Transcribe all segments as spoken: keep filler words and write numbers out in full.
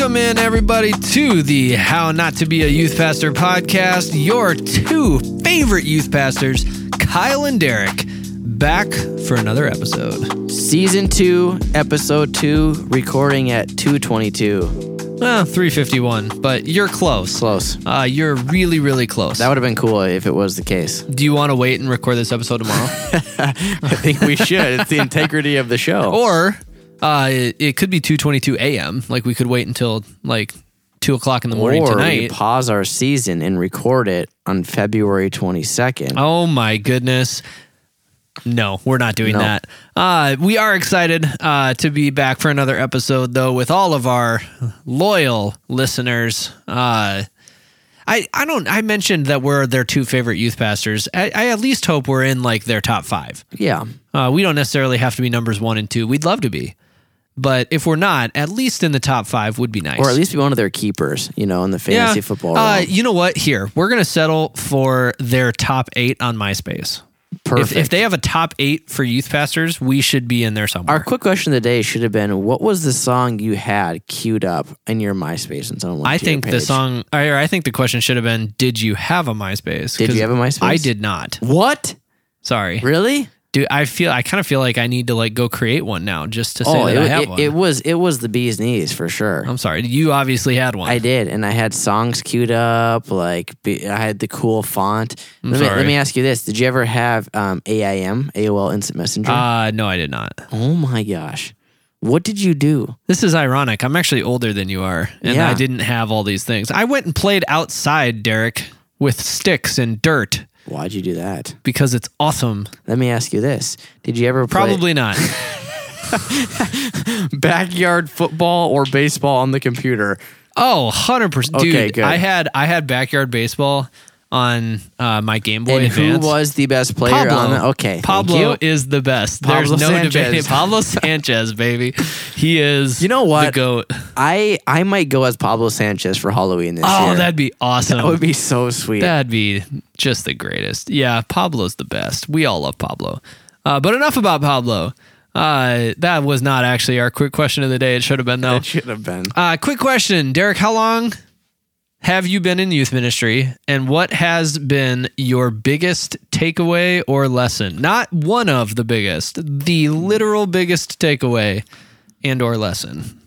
Welcome in, everybody, to the How Not To Be A Youth Pastor podcast. Your two favorite youth pastors, Kyle and Derek, back for another episode. Season two, episode two, recording at two twenty-two. Well, three fifty-one, but you're close. Close. Uh, you're really, really close. That would have been cool if it was the case. Do you want to wait and record this episode tomorrow? I think we should. It's the integrity of the show. Or uh, it, it could be two twenty-two a.m. Like, we could wait until, like, two o'clock in the morning or tonight. Or we pause our season and record it on February twenty-second. Oh, my goodness. No, we're not doing no. that. Uh, we are excited uh, to be back for another episode, though, with all of our loyal listeners. Uh, I I don't. I mentioned that we're their two favorite youth pastors. I, I at least hope we're in, like, their top five. Yeah. Uh, we don't necessarily have to be numbers one and two. We'd love to be. But if we're not, at least in the top five would be nice. Or at least be one of their keepers, you know, in the fantasy yeah. football world. Uh, you know what? Here, we're going to settle for their top eight on MySpace. Perfect. If, if they have a top eight for youth pastors, we should be in there somewhere. Our quick question of the day should have been, what was the song you had queued up in your MySpace? And someone I think the song, or I think the question should have been, did you have a MySpace? Did you have a MySpace? I did not. What? Sorry. Really? Dude, I feel I kind of feel like I need to like go create one now just to say oh, that it, I have it, one. It was it was the bee's knees for sure. I'm sorry, you obviously had one. I did, and I had songs queued up. Like be, I had the cool font. I'm let me sorry. let me ask you this: did you ever have um, A I M, A O L Instant Messenger? Uh, no, I did not. Oh my gosh, what did you do? This is ironic. I'm actually older than you are, and yeah. I didn't have all these things. I went and played outside, Derek, with sticks and dirt. Why'd you do that? Because it's awesome. Let me ask you this. Did you ever play... Probably not. Backyard football or baseball on the computer? Oh, one hundred percent. Dude, okay, good. I had, I had backyard baseball on uh, my Game Boy and Advance. Who was the best player Pablo. on the... Okay, Pablo is the best. Pablo There's no Sanchez. debate. Pablo Sanchez, baby. He is You know what? the GOAT. I, I might go as Pablo Sanchez for Halloween this oh, year. Oh, that'd be awesome. That would be so sweet. That'd be just the greatest. Yeah, Pablo's the best. We all love Pablo. Uh, but enough about Pablo. Uh, that was not actually our quick question of the day. It should have been, though. It should have been. Uh, quick question. Derek, how long... have you been in youth ministry, and what has been your biggest takeaway or lesson? Not one of the biggest, the literal biggest takeaway and or lesson.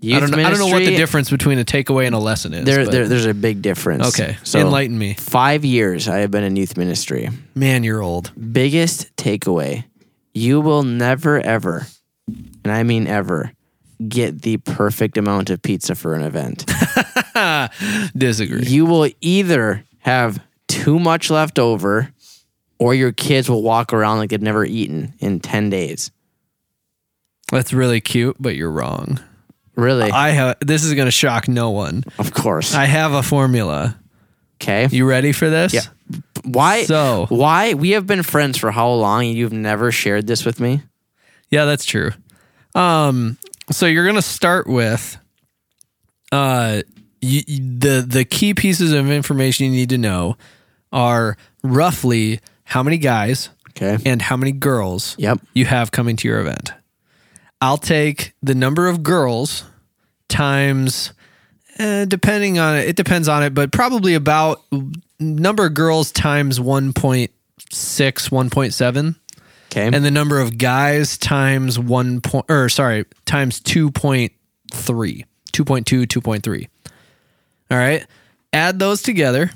Youth I, don't know, ministry, I don't know what the difference between a takeaway and a lesson is. There, there, there's a big difference. Okay, so enlighten me. Five years I have been in youth ministry. Man, you're old. Biggest takeaway, you will never ever, and I mean ever, get the perfect amount of pizza for an event. Disagree. You will either have too much left over or your kids will walk around like they've never eaten in ten days. That's really cute, but you're wrong. Really? I have. This is going to shock no one. Of course. I have a formula. Okay. You ready for this? Yeah. Why? So. Why? We have been friends for how long and you've never shared this with me? Yeah, that's true. Um... So you're going to start with uh, you, the the key pieces of information you need to know are roughly how many guys okay. and how many girls yep. you have coming to your event. I'll take the number of girls times, eh, depending on it, it depends on it, but probably about number of girls times one point six, one point seven. Okay. And the number of guys times one point, or sorry, times two point three, two point two, two point three. All right. Add those together.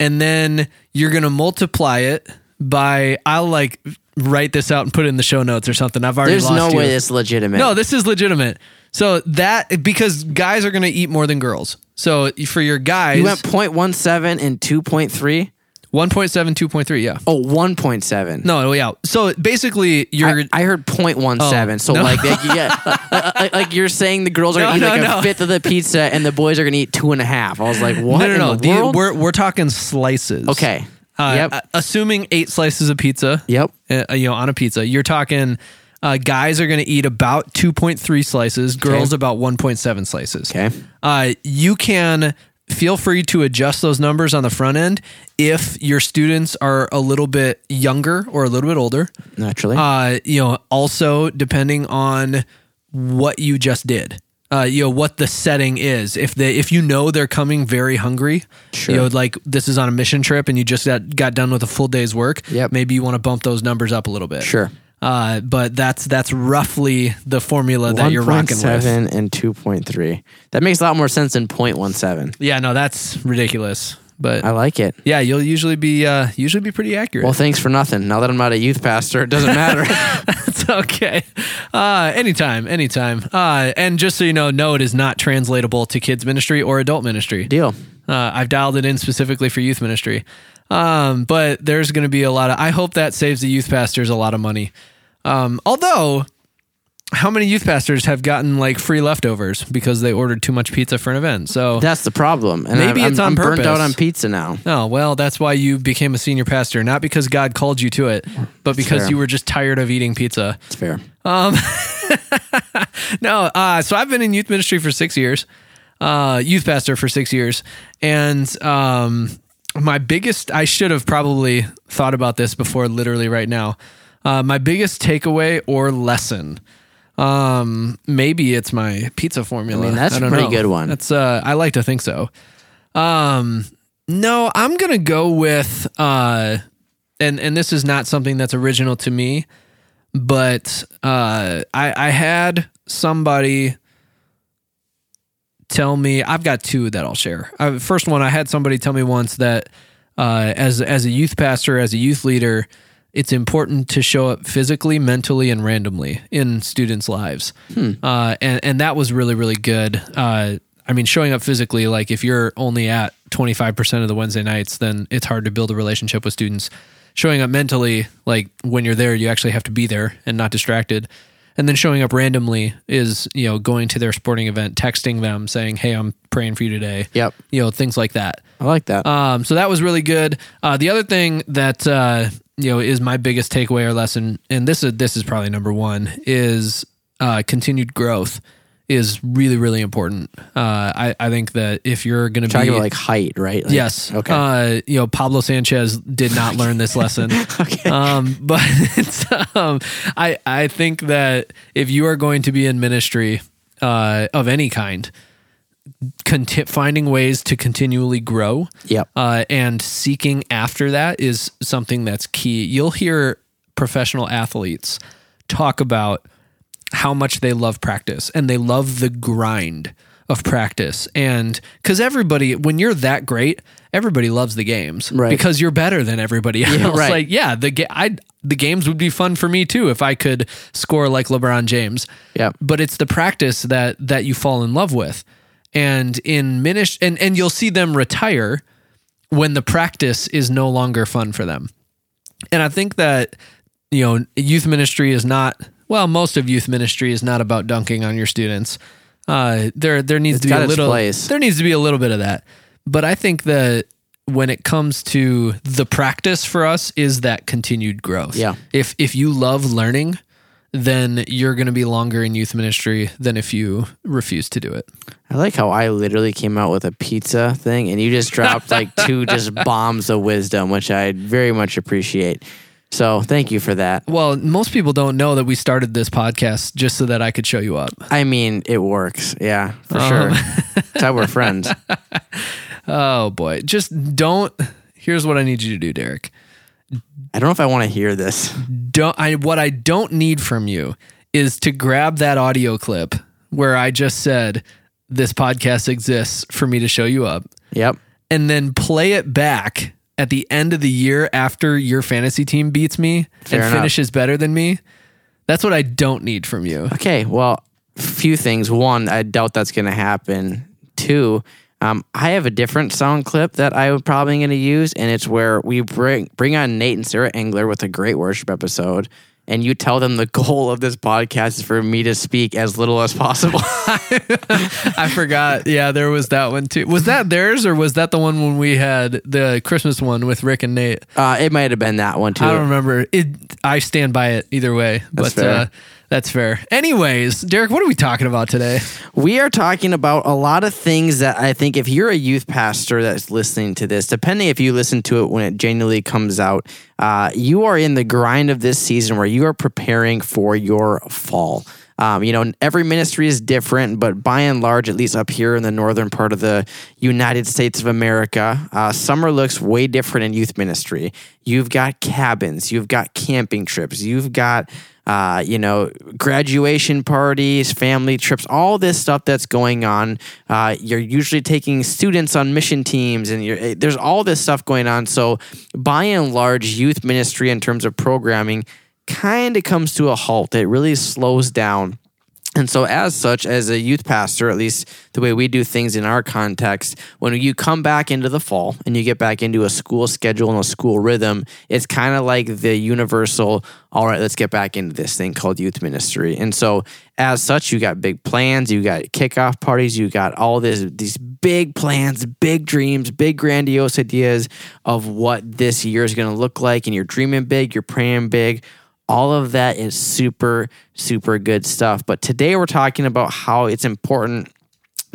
And then you're going to multiply it by, I'll like write this out and put it in the show notes or something. I've already There's lost no you. way it's legitimate. No, this is legitimate. So that, because guys are going to eat more than girls. So for your guys. You went zero point one seven and two point three? one point seven, two point three, yeah. Oh, one point seven. No, yeah. So basically, you're... I, I heard zero point one seven, oh, so no. like, like, yeah, like, like, like you're saying the girls are going to no, eat no, like no. a fifth of the pizza and the boys are going to eat two and a half. I was like, what no, no, in no. the world? The, we're, we're talking slices. Okay. Uh, yep. Assuming eight slices of pizza, Yep. Uh, you know, on a pizza, you're talking uh, guys are going to eat about two point three slices, girls okay. about one point seven slices. Okay. Uh, you can... feel free to adjust those numbers on the front end if your students are a little bit younger or a little bit older. Naturally. Uh, you know, also depending on what you just did. uh, you know, what the setting is. If they, if you know they're coming very hungry, sure. you know, like this is on a mission trip and you just got, got done with a full day's work, yep. maybe you want to bump those numbers up a little bit. Sure. Uh, but that's that's roughly the formula that you're rocking with. one point seven and two point three. That makes a lot more sense than zero point one seven. Yeah, no, that's ridiculous. But I like it. Yeah, you'll usually be uh, usually be pretty accurate. Well, thanks for nothing. Now that I'm not a youth pastor, it doesn't matter. That's okay. Uh, anytime, anytime. Uh, and just so you know, no, it is not translatable to kids ministry or adult ministry. Deal. Uh, I've dialed it in specifically for youth ministry. Um, but there's going to be a lot of, I hope that saves the youth pastors a lot of money. Um, although how many youth pastors have gotten like free leftovers because they ordered too much pizza for an event? So that's the problem. And maybe I'm, it's on I'm purpose. Burnt out on pizza now. Oh, well, that's why you became a senior pastor. Not because God called you to it, but because you were just tired of eating pizza. It's fair. Um, no, uh, so I've been in youth ministry for six years, uh, youth pastor for six years. And, um, my biggest, I should have probably thought about this before literally right now. Uh, my biggest takeaway or lesson, um, maybe it's my pizza formula. I mean, that's I a pretty know. good one. That's, uh, I like to think so. Um, no, I'm going to go with, uh, and, and this is not something that's original to me, but, uh, I, I had somebody tell me, I've got two that I'll share. I, first one, I had somebody tell me once that, uh, as, as a youth pastor, as a youth leader, it's important to show up physically, mentally, and randomly in students' lives. Hmm. Uh, and, and that was really, really good. Uh, I mean, showing up physically, like if you're only at twenty-five percent of the Wednesday nights, then it's hard to build a relationship with students. Showing up mentally, like when you're there, you actually have to be there and not distracted. And then showing up randomly is, you know, going to their sporting event, texting them, saying, hey, I'm praying for you today. Yep. You know, things like that. I like that. Um, so that was really good. Uh, the other thing that, uh, you know, is my biggest takeaway or lesson, and this is, this is probably number one, is uh, continued growth is really, really important. Uh, I, I think that if you're going to be... Talking about like height, right? Like, yes. Okay. Uh, you know, Pablo Sanchez did not learn this lesson. Okay. Um, but it's, um, I, I think that if you are going to be in ministry uh, of any kind, Conti- finding ways to continually grow, yep. uh, and seeking after that is something that's key. You'll hear professional athletes talk about how much they love practice and they love the grind of practice. And because everybody, when you're that great, everybody loves the games, right? Because you're better than everybody else. Yeah, right. Like, yeah, the ga- I the games would be fun for me too if I could score like LeBron James. Yeah, but it's the practice that that you fall in love with. And in ministry, and, and you'll see them retire when the practice is no longer fun for them. And I think that, you know, youth ministry is not, well, most of youth ministry is not about dunking on your students. Uh, there, there needs it's to be a little, place. there needs to be a little bit of that. But I think that when it comes to the practice for us is that continued growth. Yeah. If, if you love learning, then you're going to be longer in youth ministry than if you refuse to do it. I like how I literally came out with a pizza thing and you just dropped like two just bombs of wisdom, which I very much appreciate. So thank you for that. Well, most people don't know that we started this podcast just so that I could show you up. I mean, it works. Yeah, for um. sure. That's how we're friends. Oh boy. Just don't, here's what I need you to do, Derek. I don't know if I want to hear this. Don't I? What I don't need from you is to grab that audio clip where I just said this podcast exists for me to show you up. Yep. And then play it back at the end of the year after your fantasy team beats me Fair and enough. Finishes better than me. That's what I don't need from you. Okay. Well, a few things. One, I doubt that's going to happen. Two, Um, I have a different sound clip that I'm probably going to use, and it's where we bring bring on Nate and Sarah Engler with a great worship episode, and you tell them the goal of this podcast is for me to speak as little as possible. I forgot. Yeah, there was that one too. Was that theirs, or was that the one when we had the Christmas one with Rick and Nate? Uh, it might have been that one too. I don't remember. It. I stand by it either way. That's but, fair. Uh, That's fair. Anyways, Derek, what are we talking about today? We are talking about a lot of things that I think if you're a youth pastor that's listening to this, depending if you listen to it when it genuinely comes out, uh, you are in the grind of this season where you are preparing for your fall. Um, you know, every ministry is different, but by and large, at least up here in the northern part of the United States of America, uh, summer looks way different in youth ministry. You've got cabins, you've got camping trips, you've got, uh, you know, graduation parties, family trips, all this stuff that's going on. Uh, you're usually taking students on mission teams, and you're, there's all this stuff going on. So by and large, youth ministry in terms of programming kind of comes to a halt. It really slows down. And so as such, as a youth pastor, at least the way we do things in our context, when you come back into the fall and you get back into a school schedule and a school rhythm, it's kind of like the universal, all right, let's get back into this thing called youth ministry. And so as such, you got big plans, you got kickoff parties, you got all this, these big plans, big dreams, big grandiose ideas of what this year is going to look like. And you're dreaming big, you're praying big. All of that is super, super good stuff. But today we're talking about how it's important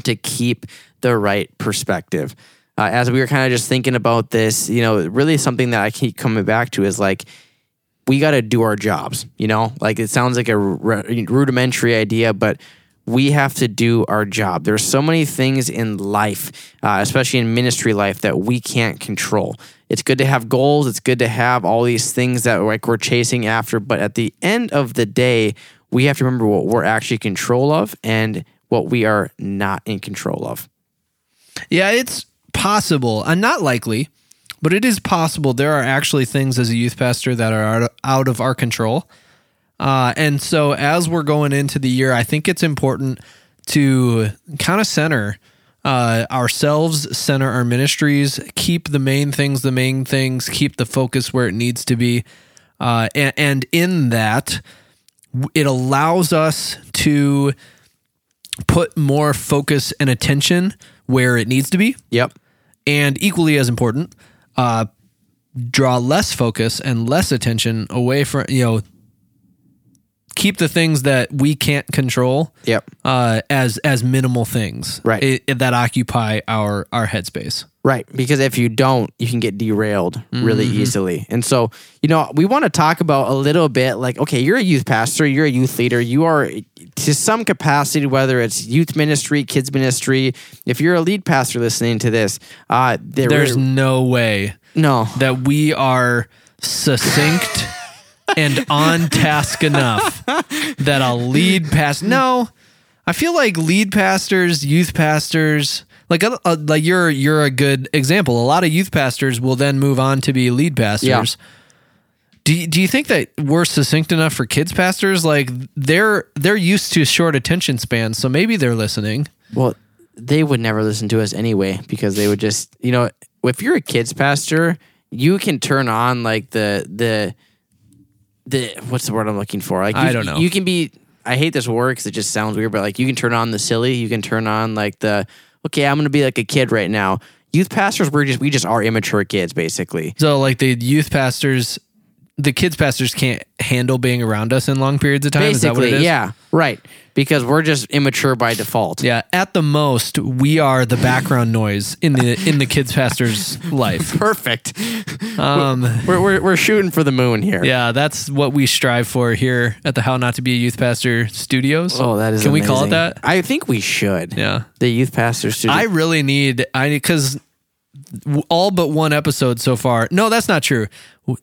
to keep the right perspective. Uh, as we were kind of just thinking about this, you know, really something that I keep coming back to is like, we got to do our jobs, you know? Like it sounds like a r- rudimentary idea, but we have to do our job. There's so many things in life, uh, especially in ministry life, that we can't control. It's good to have goals. It's good to have all these things that like we're chasing after. But at the end of the day, we have to remember what we're actually in control of and what we are not in control of. Yeah, it's possible, and not likely, but it is possible. There are actually things as a youth pastor that are out of our control. Uh, and so as we're going into the year, I think it's important to kind of center uh, ourselves, center our ministries, keep the main things, the main things, keep the focus where it needs to be. Uh, and, and in that, it allows us to put more focus and attention where it needs to be. Yep. And equally as important, uh, draw less focus and less attention away from, you know, keep the things that we can't control yep. uh, as as minimal things right. it, it, that occupy our, our headspace. Right, because if you don't, you can get derailed really mm-hmm. easily. And so, you know, we want to talk about a little bit like, okay, you're a youth pastor, you're a youth leader, you are to some capacity, whether it's youth ministry, kids ministry, if you're a lead pastor listening to this, uh, there there's really, no way no. that we are succinct and on task enough that a lead pastor. No, I feel like lead pastors, youth pastors, like a, a, like you're you're a good example. A lot of youth pastors will then move on to be lead pastors. Yeah. Do you, do you think that we're succinct enough for kids pastors? Like they're they're used to short attention spans, so maybe they're listening. Well, they would never listen to us anyway because they would just, you know, if you're a kids pastor, you can turn on like the the. The, what's the word I'm looking for? Like you, I don't know. You can be, I hate this word because it just sounds weird, but like you can turn on the silly, you can turn on like the, okay, I'm going to be like a kid right now. Youth pastors, we're just, we just are immature kids basically. So like the youth pastors, the kids pastors can't handle being around us in long periods of time. Basically, is that what it is? Yeah, right. Because we're just immature by default. Yeah. At the most, we are the background noise in the in the kids pastor's life. Perfect. Um, we're, we're we're shooting for the moon here. Yeah, that's what we strive for here at the How Not To Be A Youth Pastor Studios. Oh, that is Can amazing. We call it that? I think we should. Yeah. The Youth Pastor Studios. I really need, I because all but one episode so far. No, that's not true.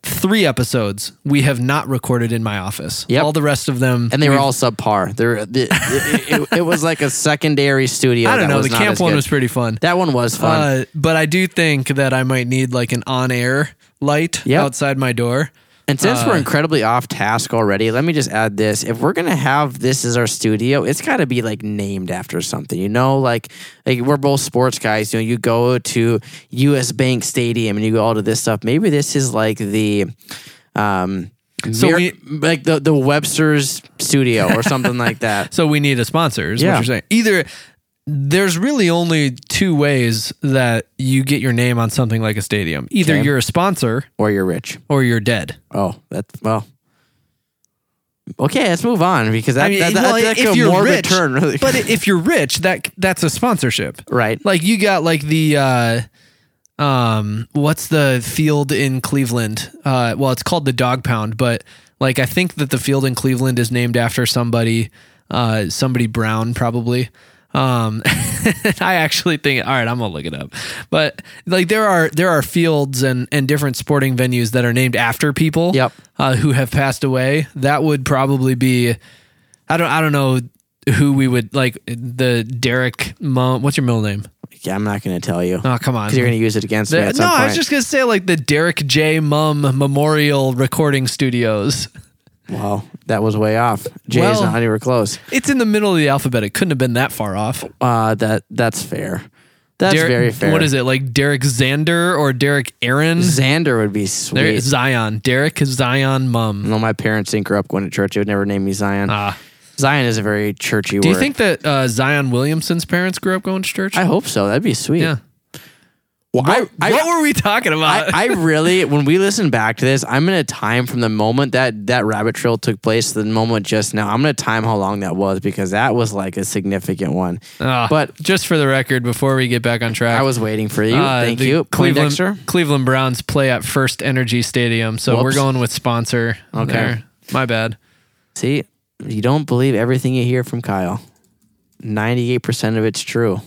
Three episodes we have not recorded in my office. Yep. All the rest of them. And they were all subpar. They're, they, it, it, it was like a secondary studio. I don't that know. Was the camp one good. Was pretty fun. That one was fun. Uh, but I do think that I might need like an on-air light yep. outside my door. And since uh, we're incredibly off task already, let me just add this. If we're going to have this as our studio, it's got to be like named after something, you know, like, like we're both sports guys. You know, you go to U S Bank Stadium and you go all to this stuff. Maybe this is like the, um, so Mir- we, like the, the Webster's studio or something like that. So we need a sponsor is yeah. what you're saying. Either there's really only two ways that you get your name on something like a stadium. Either okay. you're a sponsor. Or you're rich. Or you're dead. Oh, that's, well. Okay, let's move on because that, I mean, that, that, well, that, that if you're morbid rich, turn, really. But if you're rich, that that's a sponsorship. Right. Like you got like the, uh, um, what's the field in Cleveland? Uh, well, it's called the Dog Pound, but like I think that the field in Cleveland is named after somebody. uh, somebody Brown probably. Um, I actually think, all right, I'm gonna look it up, but like there are, there are fields and, and different sporting venues that are named after people yep. uh, who have passed away. That would probably be, I don't, I don't know who we would like the Derek Mo, what's your middle name? Yeah, I'm not going to tell you. Oh, come on. Because you're going to use it against the, me at some No, point. I was just going to say like the Derek J. Mum Memorial Recording Studios. Wow, that was way off. J's well, not anywhere close. It's in the middle of the alphabet. It couldn't have been that far off. Uh, that That's fair. That's Derek, very fair. What is it? Like Derek Xander or Derek Aaron? Xander would be sweet. There, Zion. Derek Zion Mum. No, my parents didn't grow up going to church. They would never name me Zion. Ah. Zion is a very churchy word. Do you think that uh, Zion Williamson's parents grew up going to church? I hope so. That'd be sweet. Yeah. Well, what, I, I, what were we talking about? I, I really, when we listen back to this, I'm going to time from the moment that that rabbit trail took place to the moment just now. I'm going to time how long that was because that was like a significant one. Uh, but just for the record, before we get back on track. I was waiting for you. Uh, Thank you. Cleveland, Cleveland Browns play at First Energy Stadium. So Whoops. We're going with sponsor. Okay. There. My bad. See? You don't believe everything you hear from Kyle. ninety-eight percent of it's true.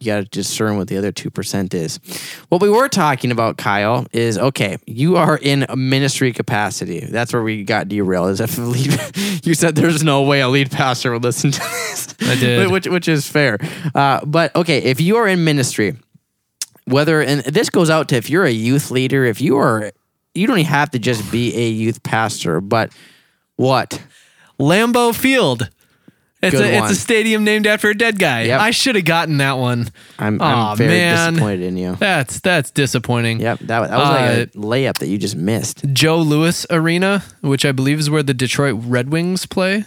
You got to discern what the other two percent is. What we were talking about, Kyle, is, okay, you are in a ministry capacity. That's where we got derailed. Is if lead, you said there's no way a lead pastor would listen to this. I did. Which, which is fair. Uh, but, okay, if you are in ministry, whether, and this goes out to if you're a youth leader, if you are, you don't even have to just be a youth pastor, but what? Lambeau Field. It's Good a one. It's a stadium named after a dead guy. Yep. I should have gotten that one. I'm, I'm oh, very man. disappointed in you. That's that's disappointing. Yep, that, that was uh, like a layup that you just missed. Joe Louis Arena, which I believe is where the Detroit Red Wings play.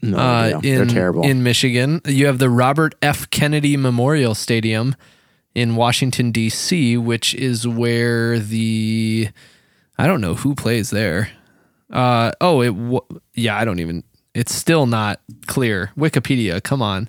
No, uh, no. In, they're terrible in Michigan. You have the Robert F. Kennedy Memorial Stadium in Washington D C, which is where the I don't know who plays there. Uh oh it w- yeah I don't even it's still not clear. Wikipedia, come on.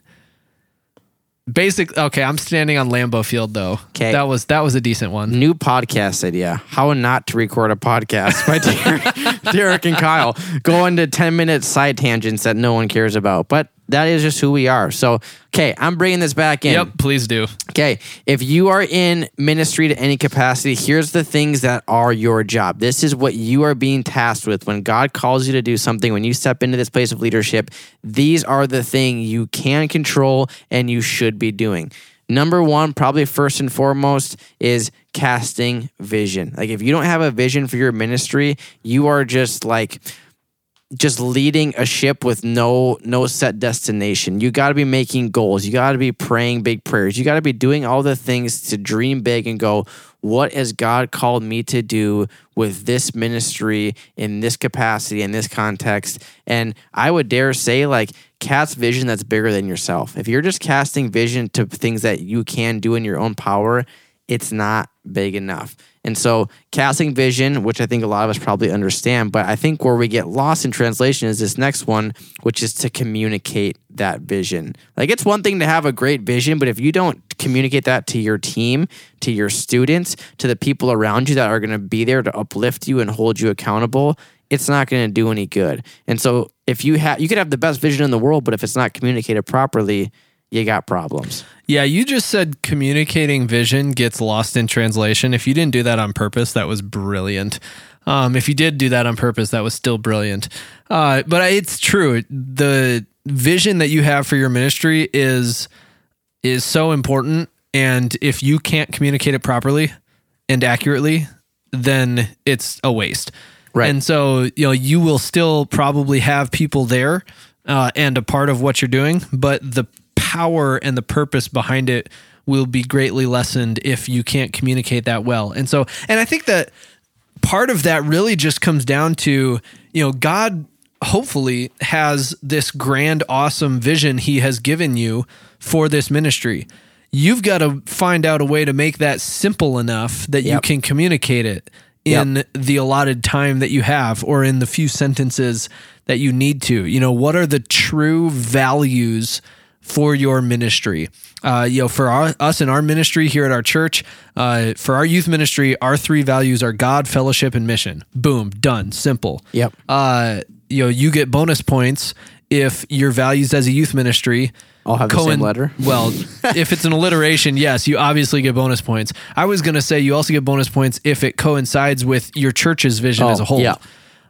Basic okay, I'm standing on Lambeau Field though. Okay. That was that was a decent one. New podcast idea. How Not To Record a Podcast by Derek, Derek and Kyle. Go into ten minute side tangents that no one cares about. But that is just who we are. So, okay, I'm bringing this back in. Yep, please do. Okay, if you are in ministry to any capacity, here's the things that are your job. This is what you are being tasked with. When God calls you to do something, when you step into this place of leadership, these are the things you can control and you should be doing. Number one, probably first and foremost, is casting vision. Like, if you don't have a vision for your ministry, you are just like... just leading a ship with no no set destination. You got to be making goals. You got to be praying big prayers. You got to be doing all the things to dream big and go, what has God called me to do with this ministry in this capacity, in this context? And I would dare say, like, cast vision that's bigger than yourself. If you're just casting vision to things that you can do in your own power, it's not big enough. And so casting vision, which I think a lot of us probably understand, but I think where we get lost in translation is this next one, which is to communicate that vision. Like, it's one thing to have a great vision, but if you don't communicate that to your team, to your students, to the people around you that are going to be there to uplift you and hold you accountable, it's not going to do any good. And so if you have, you could have the best vision in the world, but if it's not communicated properly, you got problems. Yeah, you just said communicating vision gets lost in translation. If you didn't do that on purpose, that was brilliant. Um, if you did do that on purpose, that was still brilliant. Uh, but it's true. The vision that you have for your ministry is is so important. And if you can't communicate it properly and accurately, then it's a waste. Right. And so, you know, you will still probably have people there uh, and a part of what you're doing, but the power and the purpose behind it will be greatly lessened if you can't communicate that well. And so, and I think that part of that really just comes down to, you know, God hopefully has this grand, awesome vision he has given you for this ministry. You've got to find out a way to make that simple enough that yep. you can communicate it in yep. the allotted time that you have, or in the few sentences that you need to. You know, what are the true values for your ministry? Uh, you know, for our, us in our ministry here at our church, uh, for our youth ministry, our three values are God, fellowship, and mission. Boom, done, simple. Yep. Uh, you know, you get bonus points if your values as a youth ministry all have co- the same letter. Well, if it's an alliteration, yes, you obviously get bonus points. I was going to say you also get bonus points if it coincides with your church's vision oh, as a whole. Yeah.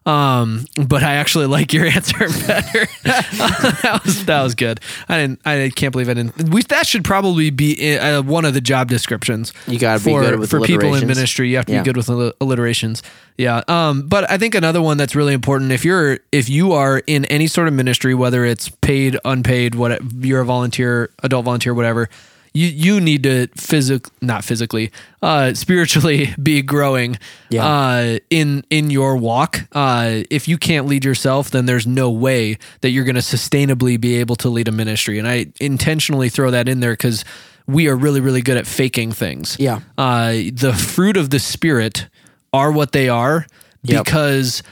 Um, but I actually like your answer better. that was that was good. I didn't. I can't believe I didn't. We, that should probably be in, uh, one of the job descriptions. You gotta for, be good with for people in ministry. You have to yeah. be good with alliterations. Yeah. Um. But I think another one that's really important if you're if you are in any sort of ministry, whether it's paid, unpaid, what you're a volunteer, adult volunteer, whatever. You you need to physic not physically uh, spiritually be growing yeah. uh, in in your walk. Uh, if you can't lead yourself, then there's no way that you're going to sustainably be able to lead a ministry. And I intentionally throw that in there because we are really really good at faking things. Yeah, uh, the fruit of the Spirit are what they are yep. because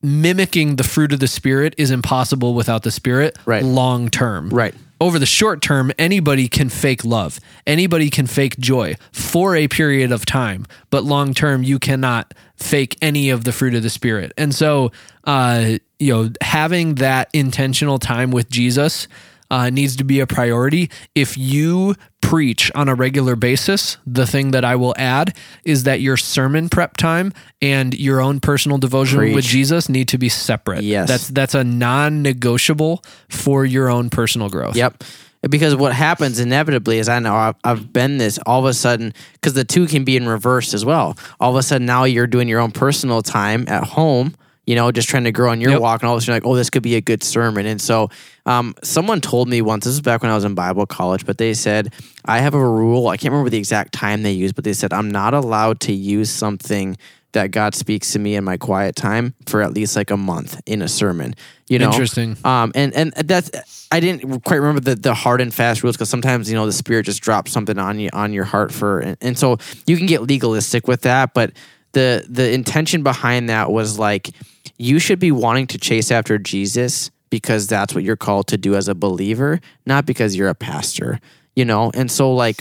mimicking the fruit of the Spirit is impossible without the Spirit. Right. Long term. Right. Over the short term, anybody can fake love. Anybody can fake joy for a period of time, but long term, you cannot fake any of the fruit of the Spirit. And so, uh, you know, having that intentional time with Jesus uh, needs to be a priority. If you preach on a regular basis, the thing that I will add is that your sermon prep time and your own personal devotion preach. With Jesus need to be separate. Yes. That's that's a non-negotiable for your own personal growth. Yep. Because what happens inevitably is, I know I've, I've been this, all of a sudden, because the two can be in reverse as well. All of a sudden now you're doing your own personal time at home, you know, just trying to grow on your yep. walk, and all of a sudden you're like, oh, this could be a good sermon. And so um, someone told me once, this is back when I was in Bible college, but they said, I have a rule, I can't remember the exact time they used, but they said, I'm not allowed to use something that God speaks to me in my quiet time for at least like a month in a sermon, you know? Interesting. Um, and, and that's, I didn't quite remember the, the hard and fast rules, because sometimes, you know, the Spirit just drops something on you, on your heart for, and, and so you can get legalistic with that, but the the intention behind that was like, you should be wanting to chase after Jesus because that's what you're called to do as a believer, not because you're a pastor, you know? And so like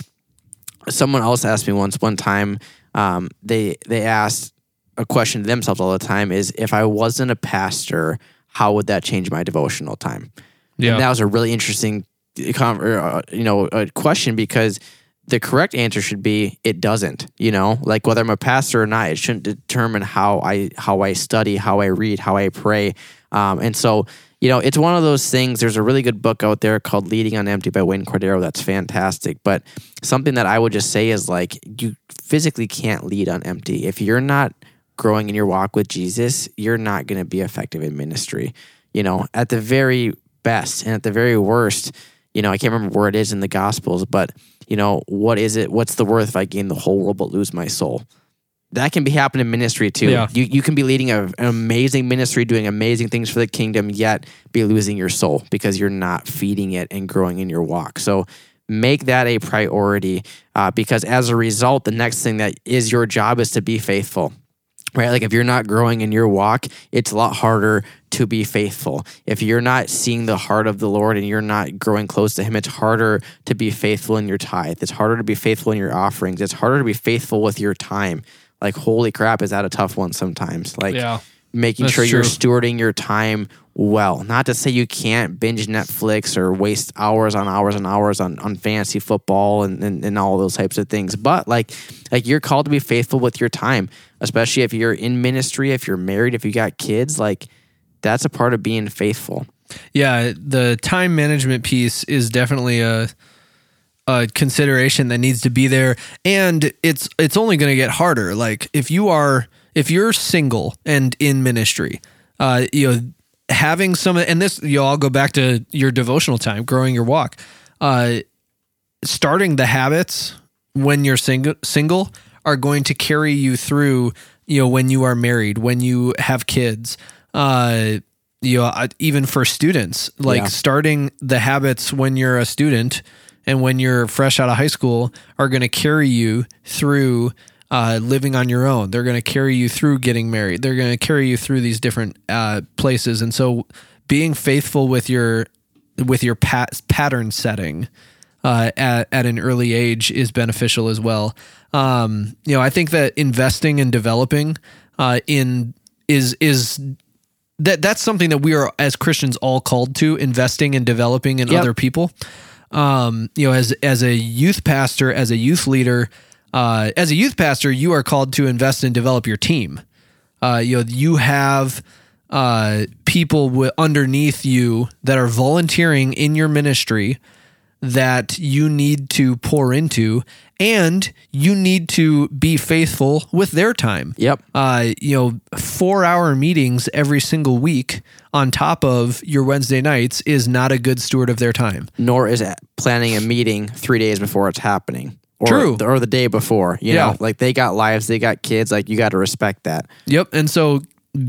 someone else asked me once, one time, um, they they asked a question to themselves all the time is, if I wasn't a pastor, how would that change my devotional time? Yeah. And that was a really interesting uh, you know, uh, question, because the correct answer should be, it doesn't, you know, like whether I'm a pastor or not, it shouldn't determine how I, how I study, how I read, how I pray. Um, and so, you know, it's one of those things. There's a really good book out there called Leading on Empty by Wayne Cordero. That's fantastic. But something that I would just say is, like, you physically can't lead on empty. If you're not growing in your walk with Jesus, you're not going to be effective in ministry, you know, at the very best. And at the very worst, you know, I can't remember where it is in the Gospels, but you know, what is it? What's the worth if I gain the whole world but lose my soul? That can be happening in ministry too. Yeah. You you can be leading a, an amazing ministry, doing amazing things for the kingdom, yet be losing your soul because you're not feeding it and growing in your walk. So make that a priority, uh, because as a result, the next thing that is your job is to be faithful. Right? Like if you're not growing in your walk, it's a lot harder to be faithful. If you're not seeing the heart of the Lord and you're not growing close to Him, it's harder to be faithful in your tithe. It's harder to be faithful in your offerings. It's harder to be faithful with your time. Like, holy crap, is that a tough one sometimes? Like yeah, making sure you're true. stewarding your time well. Not to say you can't binge Netflix or waste hours on hours and hours on, on fantasy football and, and, and all those types of things. But like, like you're called to be faithful with your time, especially if you're in ministry, if you're married, if you got kids, like that's a part of being faithful. Yeah. The time management piece is definitely a, a consideration that needs to be there. And it's, it's only going to get harder. Like if you are, if you're single and in ministry, uh, you know, having some, and this, you all go back to your devotional time, growing your walk, uh, starting the habits when you're single, single are going to carry you through, you know, when you are married, when you have kids, uh, you know, even for students, like yeah. starting the habits when you're a student and when you're fresh out of high school are going to carry you through Uh, living on your own. They're going to carry you through getting married. They're going to carry you through these different uh, places. And so being faithful with your with your pat- pattern setting uh, at, at an early age is beneficial as well. Um, you know, I think that investing and developing uh, in is is that that's something that we are as Christians all called to, investing and developing in yep. other people. Um, you know, as as a youth pastor, as a youth leader, uh, as a youth pastor, you are called to invest and develop your team. Uh, you know, you have uh, people w- underneath you that are volunteering in your ministry that you need to pour into, and you need to be faithful with their time. Yep. Uh, you know, four hour meetings every single week on top of your Wednesday nights is not a good steward of their time. Nor is it planning a meeting three days before it's happening. Or, True. Or the day before, you yeah. know, like they got lives, they got kids, like you got to respect that. Yep. And so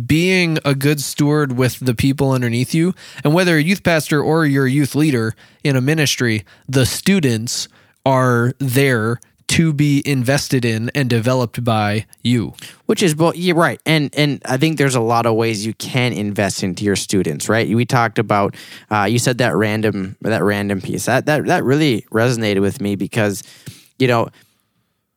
being a good steward with the people underneath you, and whether a youth pastor or you're a youth leader in a ministry, the students are there to be invested in and developed by you. Which is, well, you're right. And and I think there's a lot of ways you can invest into your students, right? We talked about, uh, you said that random that random piece. That, that, that really resonated with me because, you know,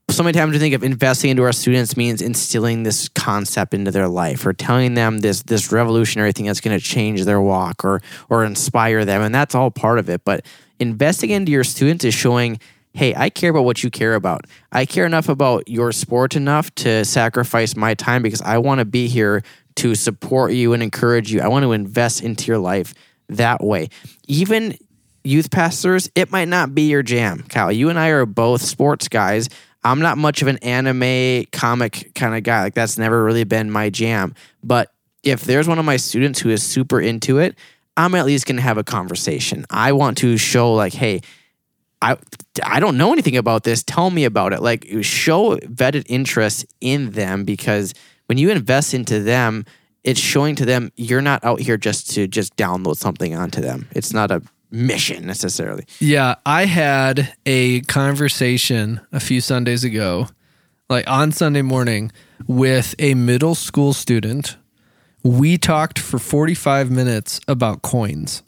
so many times we think of investing into our students means instilling this concept into their life or telling them this this revolutionary thing that's going to change their walk or or inspire them. And that's all part of it. But investing into your students is showing, hey, I care about what you care about. I care enough about your sport enough to sacrifice my time because I want to be here to support you and encourage you. I want to invest into your life that way. Even youth pastors, it might not be your jam. Kyle, you and I are both sports guys. I'm not much of an anime comic kind of guy. Like that's never really been my jam. But if there's one of my students who is super into it, I'm at least going to have a conversation. I want to show like, hey, I I don't know anything about this. Tell me about it. Like show vetted interest in them, because when you invest into them, it's showing to them you're not out here just to just download something onto them. It's not a mission necessarily. Yeah. I had a conversation a few Sundays ago, like on Sunday morning, with a middle school student. We talked for forty-five minutes about coins.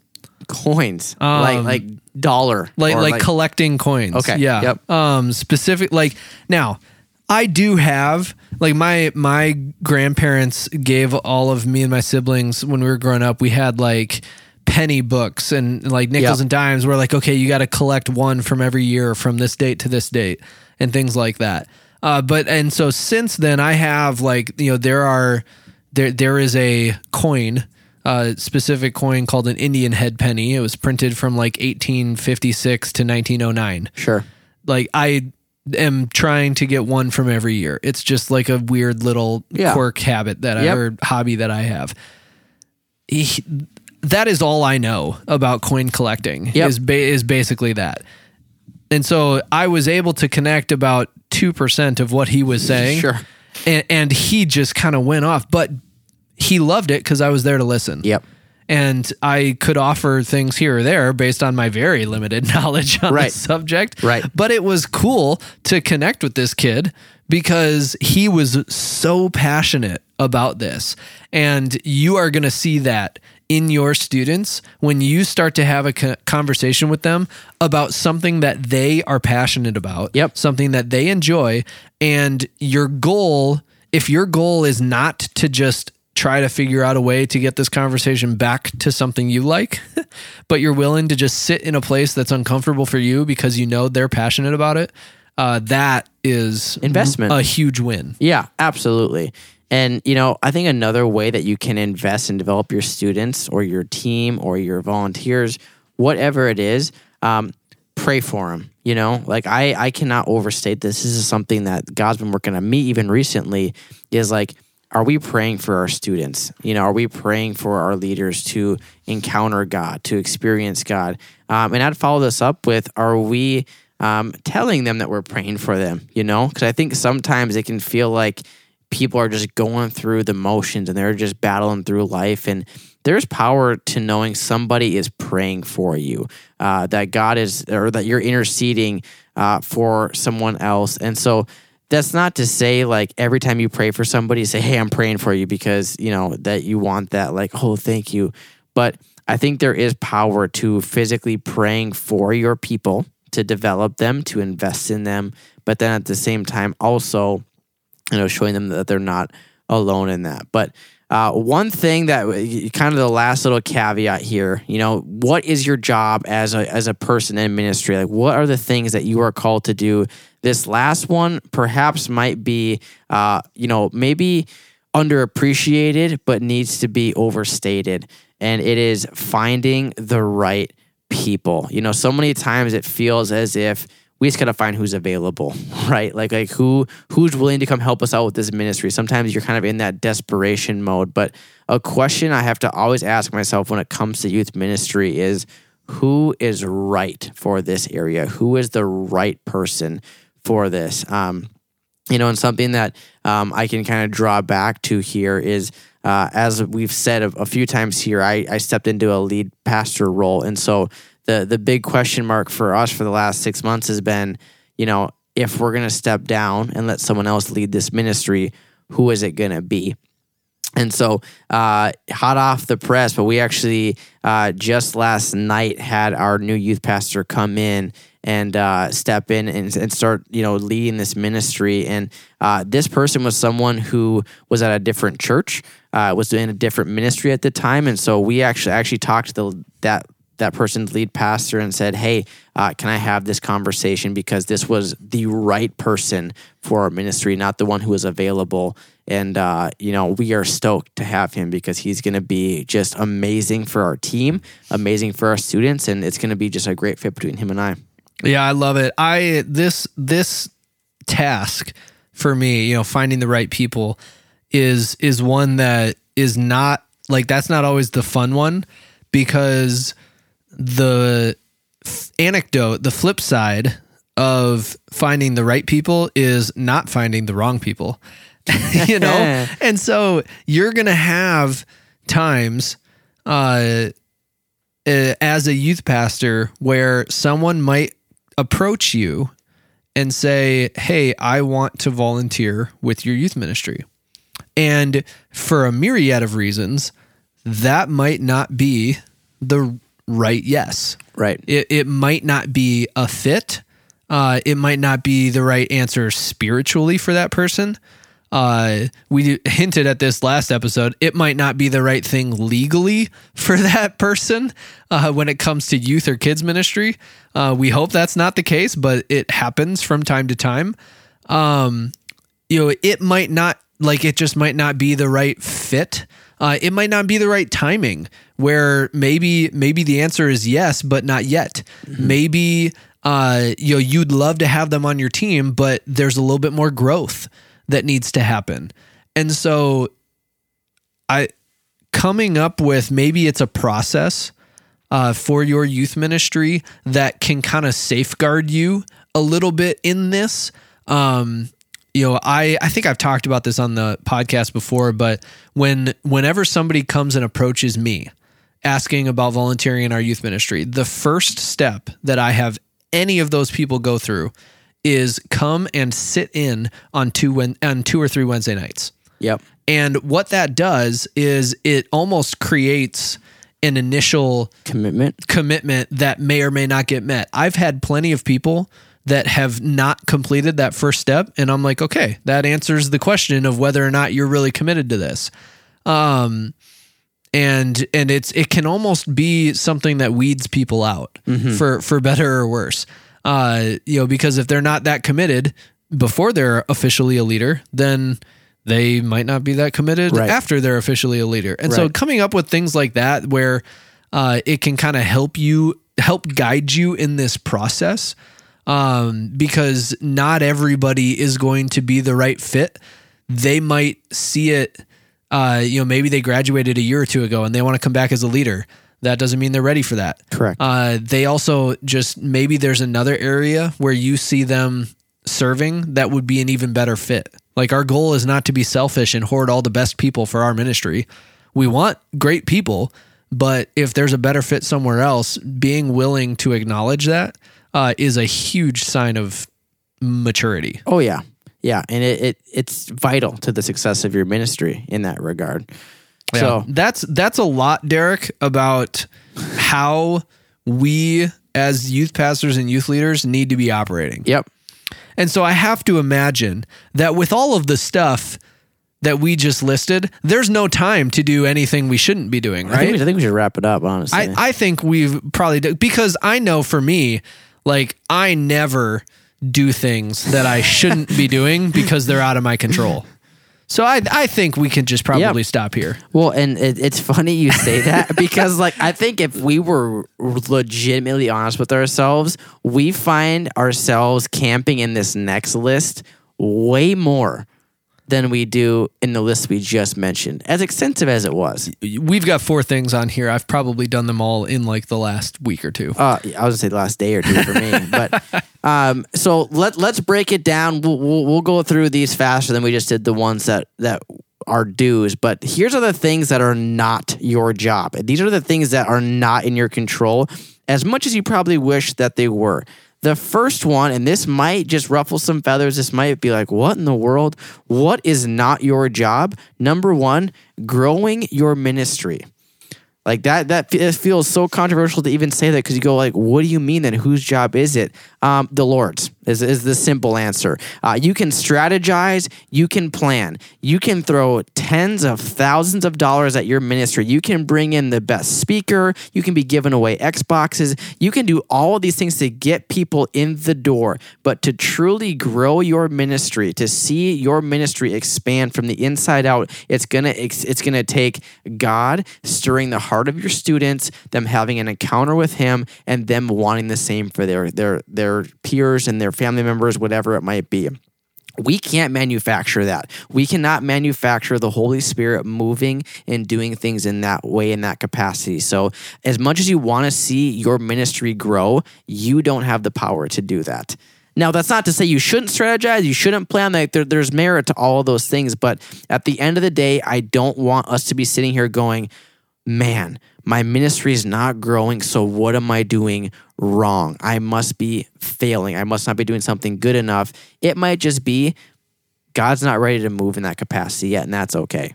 Coins? Um, like like dollar? Like, like like collecting coins. Okay. Yeah. Yep. Um, specific, like now I do have, like my, my grandparents gave all of me and my siblings when we were growing up, we had like penny books and like nickels yep. and dimes. We're like, okay, you got to collect one from every year from this date to this date and things like that. Uh, but, and so since then I have like, you know, there are, there, there is a coin, uh, specific coin called an Indian head penny. It was printed from like eighteen fifty-six to nineteen oh nine. Sure. Like I am trying to get one from every year. It's just like a weird little yeah. quirk habit that yep. I, or hobby that I have. He, That is all I know about coin collecting yep. is ba- is basically that. And so I was able to connect about two percent of what he was saying. Sure. And, and he just kind of went off, but he loved it because I was there to listen. Yep. And I could offer things here or there based on my very limited knowledge on right. the subject. Right. But it was cool to connect with this kid because he was so passionate about this. And you are going to see that in your students when you start to have a conversation with them about something that they are passionate about, yep. something that they enjoy. And your goal, if your goal is not to just try to figure out a way to get this conversation back to something you like, but you're willing to just sit in a place that's uncomfortable for you because you know they're passionate about it, uh, that is investment, a huge win. Yeah, absolutely. And, you know, I think another way that you can invest and develop your students or your team or your volunteers, whatever it is, um, pray for them. You know, like I, I cannot overstate this. This is something that God's been working on me even recently is like, are we praying for our students? You know, are we praying for our leaders to encounter God, to experience God? Um, and I'd follow this up with, are we um, telling them that we're praying for them? You know, because I think sometimes it can feel like people are just going through the motions and they're just battling through life. And there's power to knowing somebody is praying for you, uh, that God is, or that you're interceding uh, for someone else. And so that's not to say like every time you pray for somebody, say, hey, I'm praying for you, because you know that you want that, like, oh, thank you. But I think there is power to physically praying for your people, to develop them, to invest in them. But then at the same time also, you know, showing them that they're not alone in that. But Uh, one thing that kind of the last little caveat here, you know, what is your job as a as a person in ministry? Like, what are the things that you are called to do? This last one perhaps might be, uh, you know, maybe underappreciated, but needs to be overstated. And it is finding the right people. You know, so many times it feels as if we just got to find who's available, right? Like, like who, who's willing to come help us out with this ministry. Sometimes you're kind of in that desperation mode, but a question I have to always ask myself when it comes to youth ministry is, who is right for this area? Who is the right person for this? Um, you know, and something that um, I can kind of draw back to here is, uh, as we've said a, a few times here, I, I stepped into a lead pastor role. And so The the big question mark for us for the last six months has been, you know, if we're going to step down and let someone else lead this ministry, who is it going to be? And so uh, hot off the press, but we actually uh, just last night had our new youth pastor come in and uh, step in and, and start, you know, leading this ministry. And uh, this person was someone who was at a different church, uh, was doing a different ministry at the time. And so we actually actually talked to the, that that person's lead pastor and said, hey, uh, can I have this conversation? Because this was the right person for our ministry, not the one who was available. And, uh, you know, we are stoked to have him because he's going to be just amazing for our team, amazing for our students. And it's going to be just a great fit between him and I. Yeah, I love it. I, this, this task for me, you know, finding the right people is, is one that is not like, that's not always the fun one, because the f- anecdote, the flip side of finding the right people is not finding the wrong people, you know? And so you're going to have times uh, uh, as a youth pastor where someone might approach you and say, hey, I want to volunteer with your youth ministry. And for a myriad of reasons, that might not be the right. Yes. Right. It it might not be a fit. Uh, it might not be the right answer spiritually for that person. Uh, we hinted at this last episode. It might not be the right thing legally for that person uh, when it comes to youth or kids ministry. Uh, we hope that's not the case, but it happens from time to time. Um, you know, it might not like it just might not be the right fit. Uh, it might not be the right timing, where maybe maybe the answer is yes, but not yet. Mm-hmm. Maybe uh, you know, you'd love to have them on your team, but there's a little bit more growth that needs to happen. And so I coming up with maybe it's a process uh, for your youth ministry that can kind of safeguard you a little bit in this. Um You know, I, I think I've talked about this on the podcast before, but when whenever somebody comes and approaches me asking about volunteering in our youth ministry, the first step that I have any of those people go through is come and sit in on two on two or three Wednesday nights. Yep. And what that does is it almost creates an initial commitment commitment that may or may not get met. I've had plenty of people that have not completed that first step. And I'm like, okay, that answers the question of whether or not you're really committed to this. Um, and, and it's, it can almost be something that weeds people out mm-hmm. for, for better or worse. Uh, you know, because if they're not that committed before they're officially a leader, then they might not be that committed right. after they're officially a leader. And right. so coming up with things like that, where, uh, it can kind of help you help guide you in this process. Um, because not everybody is going to be the right fit. They might see it, uh, you know, maybe they graduated a year or two ago and they want to come back as a leader. That doesn't mean they're ready for that. Correct. Uh, they also just, maybe there's another area where you see them serving that would be an even better fit. Like, our goal is not to be selfish and hoard all the best people for our ministry. We want great people, but if there's a better fit somewhere else, being willing to acknowledge that Uh, is a huge sign of maturity. Oh yeah. Yeah. And it, it it's vital to the success of your ministry in that regard. Yeah. So that's, that's a lot, Derek, about how we as youth pastors and youth leaders need to be operating. Yep. And so I have to imagine that with all of the stuff that we just listed, there's no time to do anything we shouldn't be doing, right? I think we, I think we should wrap it up, honestly. I, I think we've probably... Do, because I know for me, like, I never do things that I shouldn't be doing because they're out of my control. So I I think we could just probably yep. stop here. Well, and it, it's funny you say that because, like, I think if we were legitimately honest with ourselves, we find ourselves camping in this next list way more than we do in the list we just mentioned, as extensive as it was. We've got four things on here. I've probably done them all in like the last week or two. Uh, I was gonna say the last day or two for me, but um, so let let's break it down. We'll, we'll we'll go through these faster than we just did the ones that that are dues. But here's are the things that are not your job. These are the things that are not in your control, as much as you probably wish that they were. The first one, and this might just ruffle some feathers. This might be like, what in the world? What is not your job? Number one, growing your ministry. Like that, that feels so controversial to even say that because you go like, what do you mean then? Whose job is it? Um, the Lord's is, is the simple answer. Uh, you can strategize. You can plan. You can throw tens of thousands of dollars at your ministry. You can bring in the best speaker. You can be giving away Xboxes. You can do all of these things to get people in the door. But to truly grow your ministry, to see your ministry expand from the inside out, it's gonna it's, it's gonna take God stirring the heart of your students, them having an encounter with Him, and them wanting the same for their their their peers and their family members, whatever it might be. We can't manufacture that. We cannot manufacture the Holy Spirit moving and doing things in that way, in that capacity. So as much as you want to see your ministry grow, you don't have the power to do that. Now, that's not to say you shouldn't strategize, you shouldn't plan. Like there, there's merit to all of those things. But at the end of the day, I don't want us to be sitting here going, man, my ministry is not growing, so what am I doing wrong? I must be failing. I must not be doing something good enough. It might just be God's not ready to move in that capacity yet, and that's okay.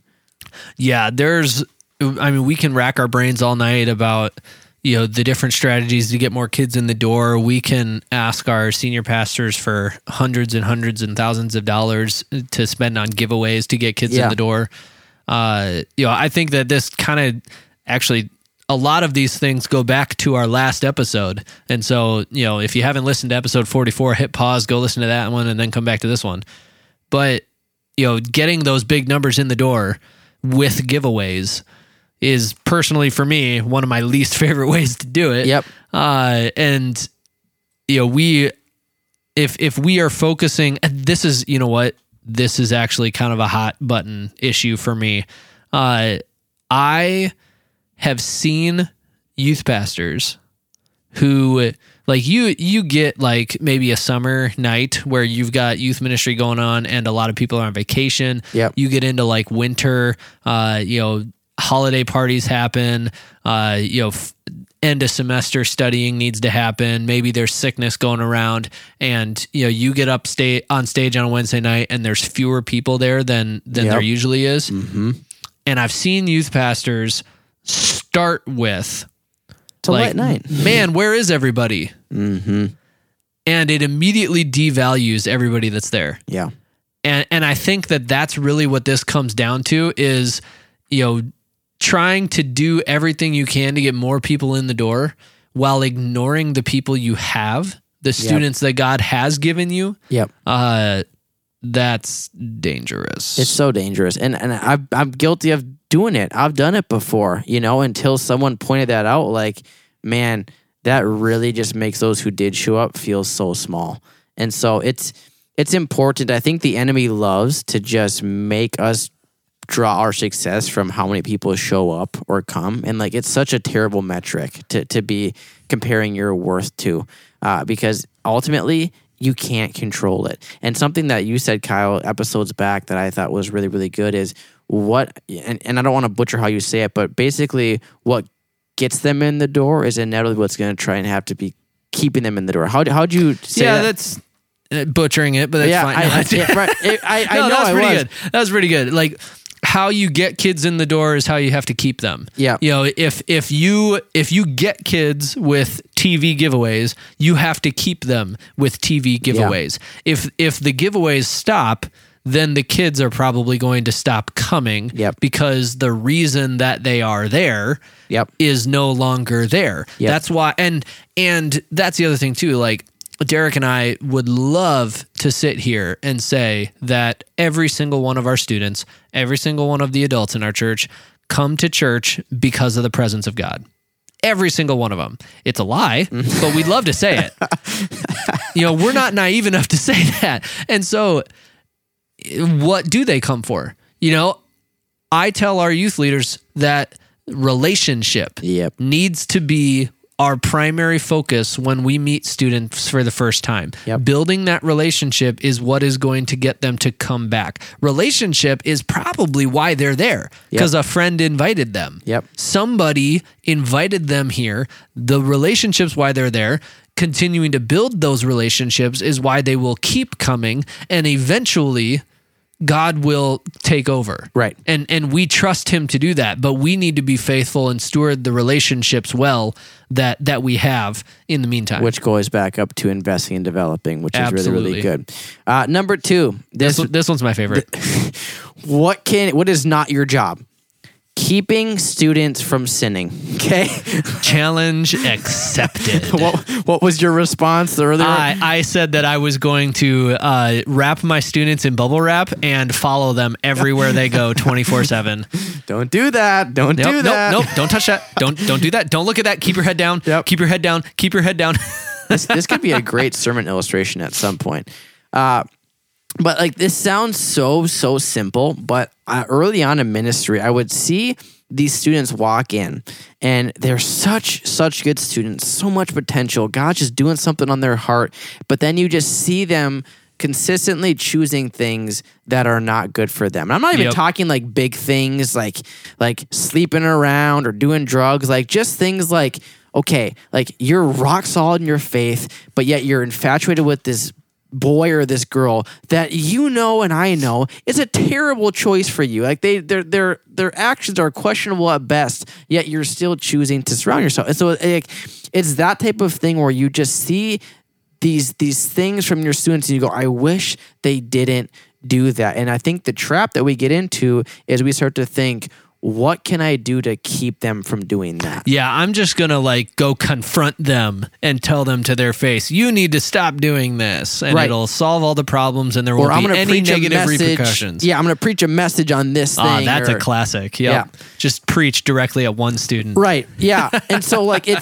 Yeah, there's, I mean, we can rack our brains all night about, you know, the different strategies to get more kids in the door. We can ask our senior pastors for hundreds and hundreds and thousands of dollars to spend on giveaways to get kids yeah. in the door. Uh, you know, I think that this kind of actually, a lot of these things go back to our last episode. And so, you know, if you haven't listened to episode forty-four, hit pause, go listen to that one and then come back to this one. But, you know, getting those big numbers in the door with giveaways is personally for me, one of my least favorite ways to do it. Yep. Uh, and you know, we, if, if we are focusing, this is, you know what, this is actually kind of a hot button issue for me. Uh, I have seen youth pastors who like you, you get like maybe a summer night where you've got youth ministry going on and a lot of people are on vacation. Yep. You get into like winter, uh, you know, holiday parties happen, uh, you know, f- end of semester studying needs to happen. Maybe there's sickness going around and, you know, you get up sta- on stage on a Wednesday night and there's fewer people there than, than yep. there usually is. Mm-hmm. And I've seen youth pastors start with, it's like, a late night. Man, where is everybody? Mm-hmm. And it immediately devalues everybody that's there. Yeah. And, and I think that that's really what this comes down to is, you know, trying to do everything you can to get more people in the door while ignoring the people you have, the students yep. that God has given you. Yep. Uh, that's dangerous. It's so dangerous. And and I, I'm guilty of doing it. I've done it before, you know, until someone pointed that out, like, man, that really just makes those who did show up feel so small. And so it's, it's important. I think the enemy loves to just make us draw our success from how many people show up or come. And like, it's such a terrible metric to, to be comparing your worth to, uh, because ultimately you can't control it. And something that you said, Kyle, episodes back that I thought was really, really good is what, and, and I don't want to butcher how you say it, but basically what gets them in the door is inevitably what's going to try and have to be keeping them in the door. How, how'd you say yeah, that? that's, butchering it, but that's yeah, fine. I, no, I, yeah, right. it, I, I no, know that was pretty I was. good. That was pretty good. Like, how you get kids in the door is how you have to keep them. Yeah. You know, if, if you, if you get kids with T V giveaways, you have to keep them with T V giveaways. Yeah. If, if the giveaways stop, then the kids are probably going to stop coming yep. because the reason that they are there yep. is no longer there. Yep. That's why, and and that's the other thing too, like Derek and I would love to sit here and say that every single one of our students, every single one of the adults in our church come to church because of the presence of God. Every single one of them. It's a lie, but we'd love to say it. You know, we're not naive enough to say that. And so what do they come for? You know, I tell our youth leaders that relationship yep. needs to be our primary focus when we meet students for the first time. Yep. Building that relationship is what is going to get them to come back. Relationship is probably why they're there, because yep. a friend invited them. Yep. Somebody invited them here. The relationship's why they're there. Continuing to build those relationships is why they will keep coming, and eventually God will take over. Right. And and we trust him to do that, but we need to be faithful and steward the relationships well that that we have in the meantime. Which goes back up to investing and developing, which Absolutely. is really, really good. Uh, number two. This, this, this one's my favorite. Th- what can, what is not your job? Keeping students from sinning. Okay. Challenge accepted. What, what was your response earlier? I, I said that I was going to uh, wrap my students in bubble wrap and follow them everywhere they go twenty-four seven. Don't do that. Don't nope, do that. Nope, nope. Don't touch that. Don't don't do that. Don't look at that. Keep your head down. Yep. Keep your head down. Keep your head down. This, this could be a great sermon illustration at some point. Uh, But like this sounds so, so simple, but uh, early on in ministry, I would see these students walk in and they're such, such good students, so much potential. God's just doing something on their heart. But then you just see them consistently choosing things that are not good for them. And I'm not even yep. talking like big things like like sleeping around or doing drugs, like just things like, okay, like you're rock solid in your faith, but yet you're infatuated with this boy or this girl that you know and I know is a terrible choice for you. Like they, their, their, their actions are questionable at best, yet you're still choosing to surround yourself. And so it, it's that type of thing where you just see these, these things from your students and you go, I wish they didn't do that. And I think the trap that we get into is we start to think, what can I do to keep them from doing that? Yeah, I'm just going to like go confront them and tell them to their face, you need to stop doing this, and right. it'll solve all the problems and there won't be any negative repercussions. Yeah, I'm going to preach a message on this thing. Ah, that's or, a classic. Yep. Yeah. Just preach directly at one student. Right, yeah. And so like it,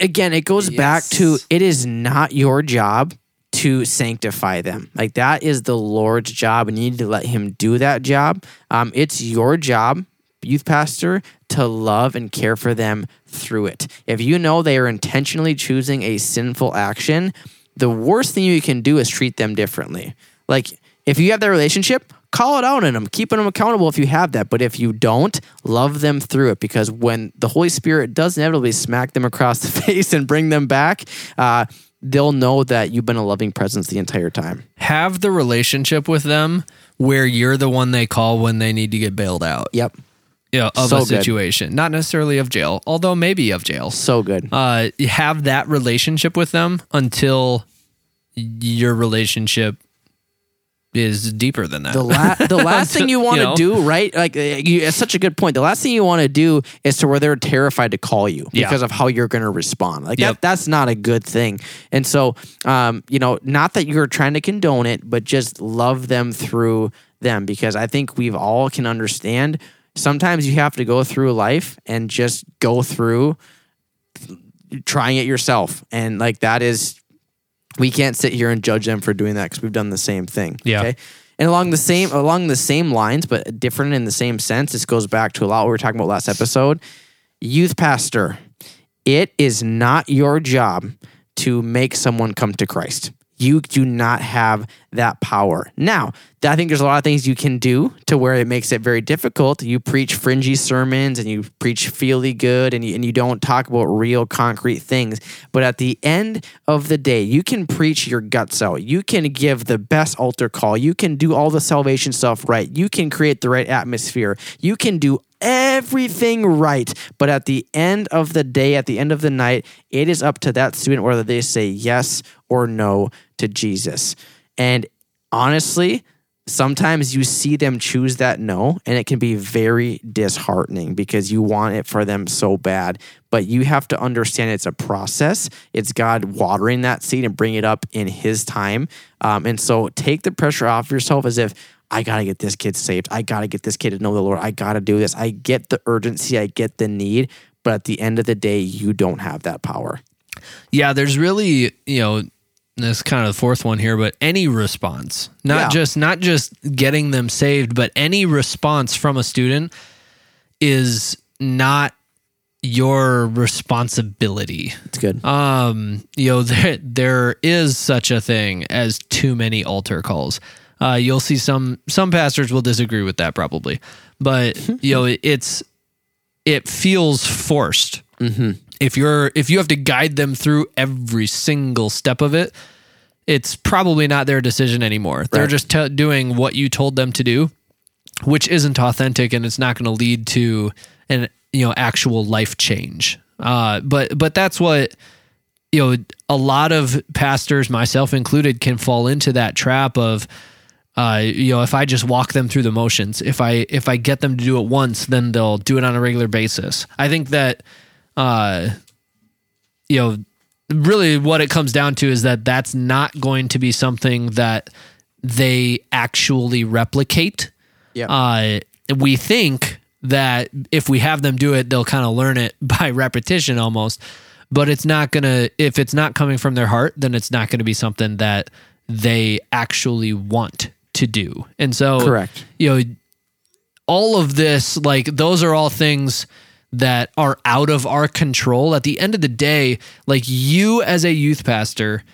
again, it goes yes. back to it is not your job to sanctify them. Like that is the Lord's job and you need to let him do that job. Um, it's your job, youth pastor, to love and care for them through it. If you know they are intentionally choosing a sinful action, the worst thing you can do is treat them differently. Like if you have that relationship, call it out on them, keeping them accountable if you have that. But if you don't, love them through it, because when the Holy Spirit does inevitably smack them across the face and bring them back, uh, they'll know that you've been a loving presence the entire time. Have the relationship with them where you're the one they call when they need to get bailed out. Yep. Yeah, of so a situation, good. Not necessarily of jail, although maybe of jail. So good. Uh, have that relationship with them until your relationship is deeper than that. The, la- the last thing you want to you know? do, right? Like, you, it's such a good point. The last thing you want to do is to where they're terrified to call you because yeah. of how you're going to respond. Like yep. that, that's not a good thing. And so, um, you know, not that you're trying to condone it, but just love them through them, because I think we've all can understand. Sometimes you have to go through life and just go through trying it yourself. And like that is, we can't sit here and judge them for doing that because we've done the same thing. Yeah. Okay? And along the same along the same lines, but different in the same sense, this goes back to a lot we were talking about last episode. Youth pastor, it is not your job to make someone come to Christ. You do not have that power. Now, I think there's a lot of things you can do to where it makes it very difficult. You preach fringy sermons and you preach feely good and you, and you don't talk about real concrete things. But at the end of the day, you can preach your guts out. You can give the best altar call. You can do all the salvation stuff right. You can create the right atmosphere. You can do everything right. But at the end of the day, at the end of the night, it is up to that student whether they say yes or no to Jesus. And honestly, sometimes you see them choose that no, and it can be very disheartening because you want it for them so bad. But you have to understand it's a process. It's God watering that seed and bringing it up in His time. Um, and so take the pressure off yourself as if, I got to get this kid saved. I got to get this kid to know the Lord. I got to do this. I get the urgency. I get the need. But at the end of the day, you don't have that power. Yeah, there's really, you know, that's kind of the fourth one here, but any response, not yeah. just not just getting them saved, but any response from a student is not your responsibility. It's good. Um, you know, there there is such a thing as too many altar calls. Uh, you'll see some some pastors will disagree with that probably, but you know, it, it's it feels forced. Mm-hmm. If you're if you have to guide them through every single step of it, it's probably not their decision anymore. Right. They're just t- doing what you told them to do, which isn't authentic, and it's not going to lead to an you know actual life change. Uh, but but that's what you know. A lot of pastors, myself included, can fall into that trap of uh, you know if I just walk them through the motions, if I if I get them to do it once, then they'll do it on a regular basis. I think that. Uh, you know, really what it comes down to is that that's not going to be something that they actually replicate. Yep. Uh, we think that if we have them do it, they'll kind of learn it by repetition almost, but it's not going to, if it's not coming from their heart, then it's not going to be something that they actually want to do. And so, correct. You know, all of this, like those are all things that are out of our control. At the end of the day, like you as a youth pastor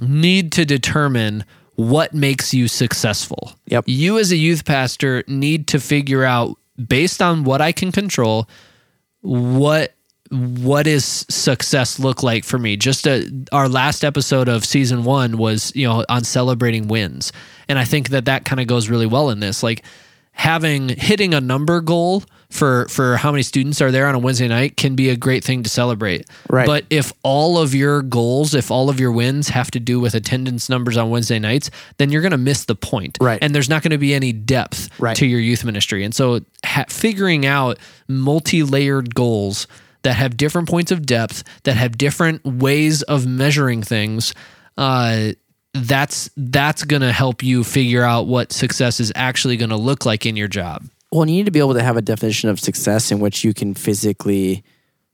need to determine what makes you successful. Yep. You as a youth pastor need to figure out, based on what I can control, what what is success look like for me? Just a, our last episode of season one was, you know, on celebrating wins. And I think that that kind of goes really well in this. Like having, hitting a number goal for, for how many students are there on a Wednesday night can be a great thing to celebrate. Right. But if all of your goals, if all of your wins have to do with attendance numbers on Wednesday nights, then you're going to miss the point. Right. And there's not going to be any depth right. to your youth ministry. And so ha- figuring out multi-layered goals that have different points of depth, that have different ways of measuring things, uh, that's that's going to help you figure out what success is actually going to look like in your job. Well, and you need to be able to have a definition of success in which you can physically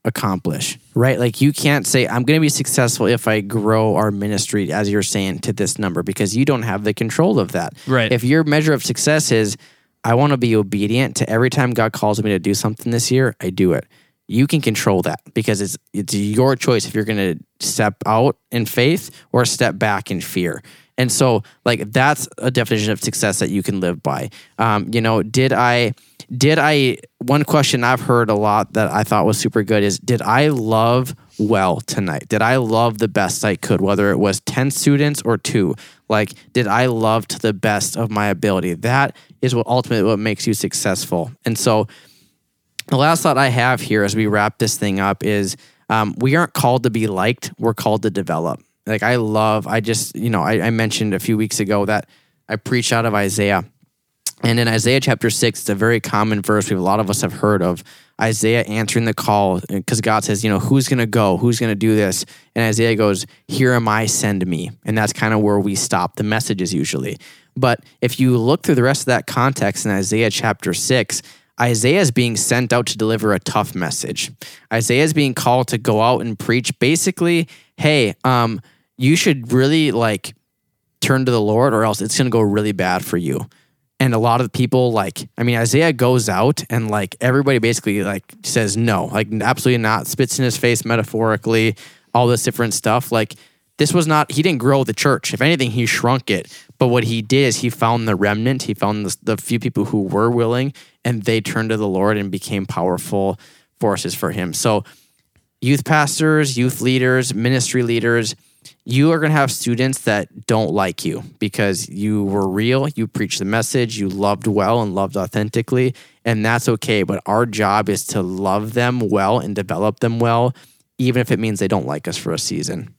accomplish, right? Like you can't say, I'm going to be successful if I grow our ministry, as you're saying, to this number, because you don't have the control of that. Right. If your measure of success is, I want to be obedient to every time God calls me to do something this year, I do it. You can control that because it's it's your choice if you're going to step out in faith or step back in fear. And so like that's a definition of success that you can live by. Um, you know, did I, did I, one question I've heard a lot that I thought was super good is, did I love well tonight? Did I love the best I could, whether it was ten students or two? Like, did I love to the best of my ability? That is what ultimately what makes you successful. And so the last thought I have here as we wrap this thing up is um, we aren't called to be liked. We're called to develop. Like I love, I just, you know, I, I mentioned a few weeks ago that I preached out of Isaiah. And in Isaiah chapter six, it's a very common verse we've a lot of us have heard of. Isaiah answering the call because God says, you know, who's going to go? Who's going to do this? And Isaiah goes, here am I, send me. And that's kind of where we stop the messages usually. But if you look through the rest of that context in Isaiah chapter six, Isaiah is being sent out to deliver a tough message. Isaiah is being called to go out and preach basically, hey, um, you should really like turn to the Lord or else it's going to go really bad for you. And a lot of people like, I mean, Isaiah goes out and like everybody basically like says no, like absolutely not, spits in his face metaphorically, all this different stuff. Like this was not, he didn't grow the church. If anything, he shrunk it. But what he did is he found the remnant. He found the, the few people who were willing and they turned to the Lord and became powerful forces for him. So youth pastors, youth leaders, ministry leaders, you are going to have students that don't like you because you were real, you preached the message, you loved well and loved authentically, and that's okay. But our job is to love them well and develop them well, even if it means they don't like us for a season.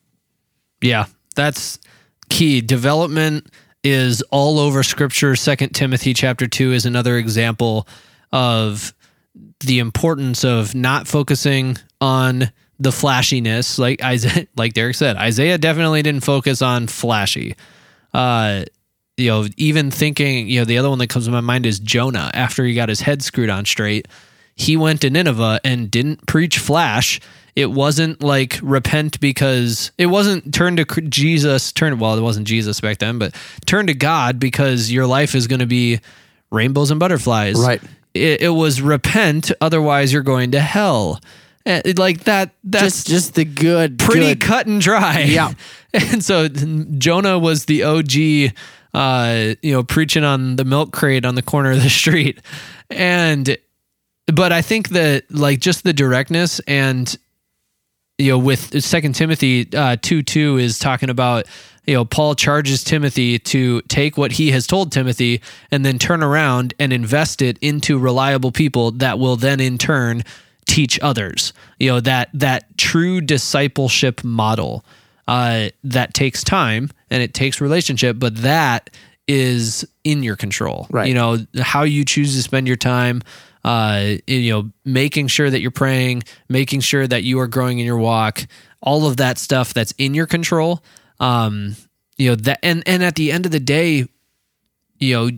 Yeah, that's key. Development is all over Scripture. Second Timothy chapter two is another example of the importance of not focusing on the flashiness. Like Isaiah, like Derek said, Isaiah definitely didn't focus on flashy. Uh, you know, even thinking, you know, the other one that comes to my mind is Jonah. After he got his head screwed on straight, he went to Nineveh and didn't preach flash. It wasn't like repent because it wasn't turn to Jesus, turn, well, it wasn't Jesus back then, but turn to God because your life is going to be rainbows and butterflies. Right. It, it was repent, otherwise you're going to hell. It, like that, that's just, just the good, pretty good. Cut and dry. Yeah. And so Jonah was the O G, uh, you know, preaching on the milk crate on the corner of the street. And, but I think that like just the directness and, you know, with Second Timothy uh, two two is talking about, you know, Paul charges Timothy to take what he has told Timothy and then turn around and invest it into reliable people that will then in turn teach others. You know, that that true discipleship model uh, that takes time and it takes relationship, but that is in your control. Right. You know, how you choose to spend your time. Uh, you know, making sure that you're praying, making sure that you are growing in your walk, all of that stuff that's in your control. Um, you know, that, and, and at the end of the day, you know,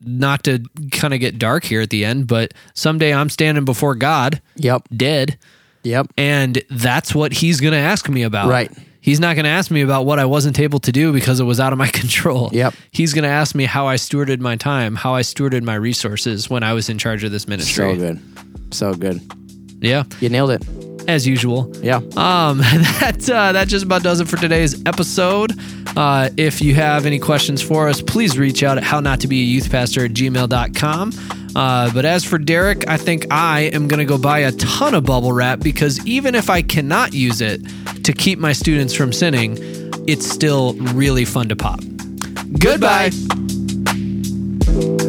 not to kind of get dark here at the end, but someday I'm standing before God. Yep. Dead. Yep. And that's what he's going to ask me about. Right. He's not going to ask me about what I wasn't able to do because it was out of my control. Yep. He's going to ask me how I stewarded my time, how I stewarded my resources when I was in charge of this ministry. So good. So good. Yeah. You nailed it. As usual. Yeah. Um, that, uh, that just about does it for today's episode. Uh, if you have any questions for us, please reach out at how not to be a youth pastor at gmail dot com. Uh, but as for Derek, I think I am going to go buy a ton of bubble wrap because even if I cannot use it to keep my students from sinning, it's still really fun to pop. Goodbye. Goodbye.